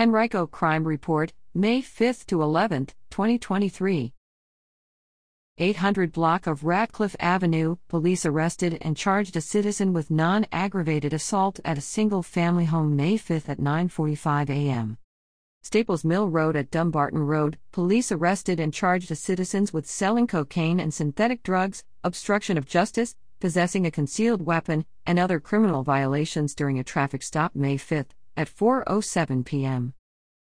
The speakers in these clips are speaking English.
Henrico Crime Report, May 5 to 11, 2023. 800 block of Ratcliffe Avenue, police arrested and charged a citizen with non-aggravated assault at a single-family home May 5 at 9:45 a.m. Staples Mill Road at Dumbarton Road, police arrested and charged a citizen with selling cocaine and synthetic drugs, obstruction of justice, possessing a concealed weapon, and other criminal violations during a traffic stop May 5, at 4:07 p.m.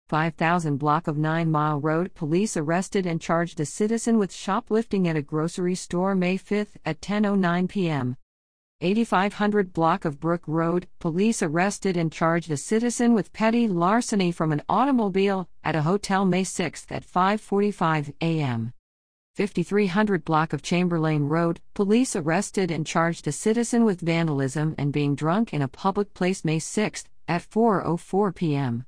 5000 block of 9 Mile Road, police arrested and charged a citizen with shoplifting at a grocery store May 5, at 10:09 p.m. 8500 block of Brook Road, police arrested and charged a citizen with petty larceny from an automobile at a hotel May 6 at 5:45 a.m. 5300 block of Chamberlain Road, police arrested and charged a citizen with vandalism and being drunk in a public place May 6 at 4:04 p.m.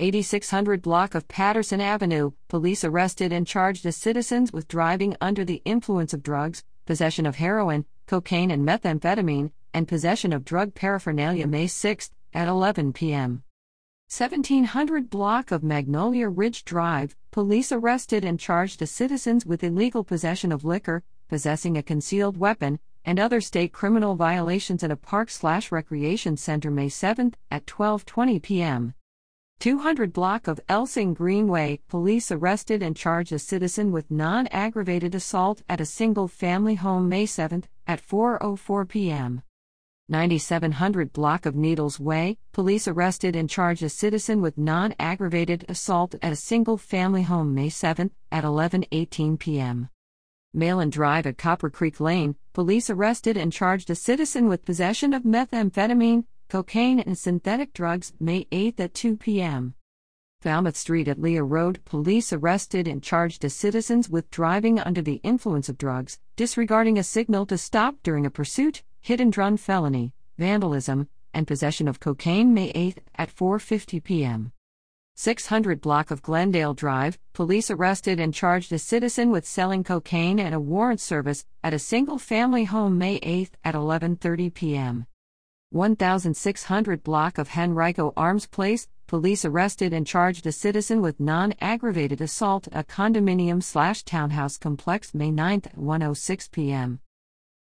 8600 block of Patterson Avenue, police arrested and charged a citizen with driving under the influence of drugs, possession of heroin, cocaine and methamphetamine, and possession of drug paraphernalia May 6, at 11 p.m. 1700 block of Magnolia Ridge Drive, police arrested and charged a citizen with illegal possession of liquor, possessing a concealed weapon, and other state criminal violations at a park/recreation center May 7, at 12:20 p.m. 200 block of Elsing Greenway, police arrested and charged a citizen with non-aggravated assault at a single-family home May 7, at 4:04 p.m. 9700 block of Needles Way, police arrested and charged a citizen with non-aggravated assault at a single-family home May 7, at 11:18 p.m. Malin Drive at Copper Creek Lane, police arrested and charged a citizen with possession of methamphetamine, cocaine and synthetic drugs May 8 at 2 p.m. Falmouth Street at Leah Road, police arrested and charged a citizen with driving under the influence of drugs, disregarding a signal to stop during a pursuit, hit-and-run felony, vandalism, and possession of cocaine May 8 at 4:50 p.m. 600 block of Glendale Drive, police arrested and charged a citizen with selling cocaine and a warrant service at a single-family home May 8 at 11:30 p.m. 1600 block of Henrico Arms Place, police arrested and charged a citizen with non-aggravated assault at a condominium/townhouse complex May 9 at 1:06 p.m.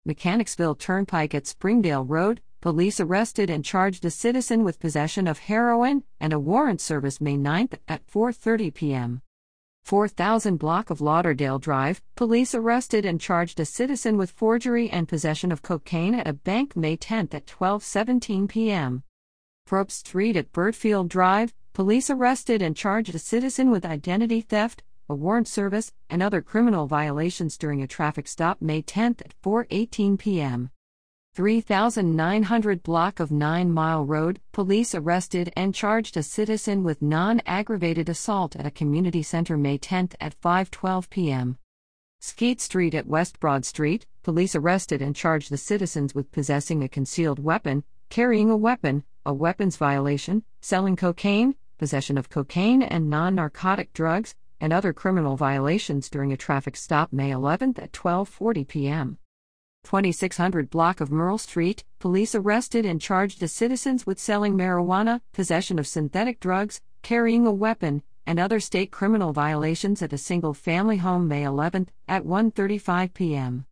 Mechanicsville Turnpike at Springdale Road, police arrested and charged a citizen with possession of heroin and a warrant service May 9 at 4:30 p.m. 4000 block of Lauderdale Drive, police arrested and charged a citizen with forgery and possession of cocaine at a bank May 10 at 12:17 p.m. Probst Street at Birdfield Drive, police arrested and charged a citizen with identity theft, a warrant service, and other criminal violations during a traffic stop May 10 at 4:18 p.m. 3900 block of 9 Mile Road, police arrested and charged a citizen with non-aggravated assault at a community center May 10 at 5:12 p.m. Skeet Street at West Broad Street, police arrested and charged the citizens with possessing a concealed weapon, carrying a weapon, a weapons violation, selling cocaine, possession of cocaine and non-narcotic drugs, and other criminal violations during a traffic stop May 11 at 12:40 p.m. 2600 block of Merle Street, police arrested and charged the citizens with selling marijuana, possession of synthetic drugs, carrying a weapon, and other state criminal violations at a single-family home May 11 at 1:35 p.m.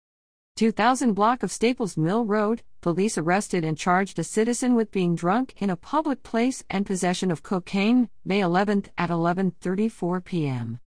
2000 block of Staples Mill Road, police arrested and charged a citizen with being drunk in a public place and possession of cocaine, May 11 at 11:34 p.m.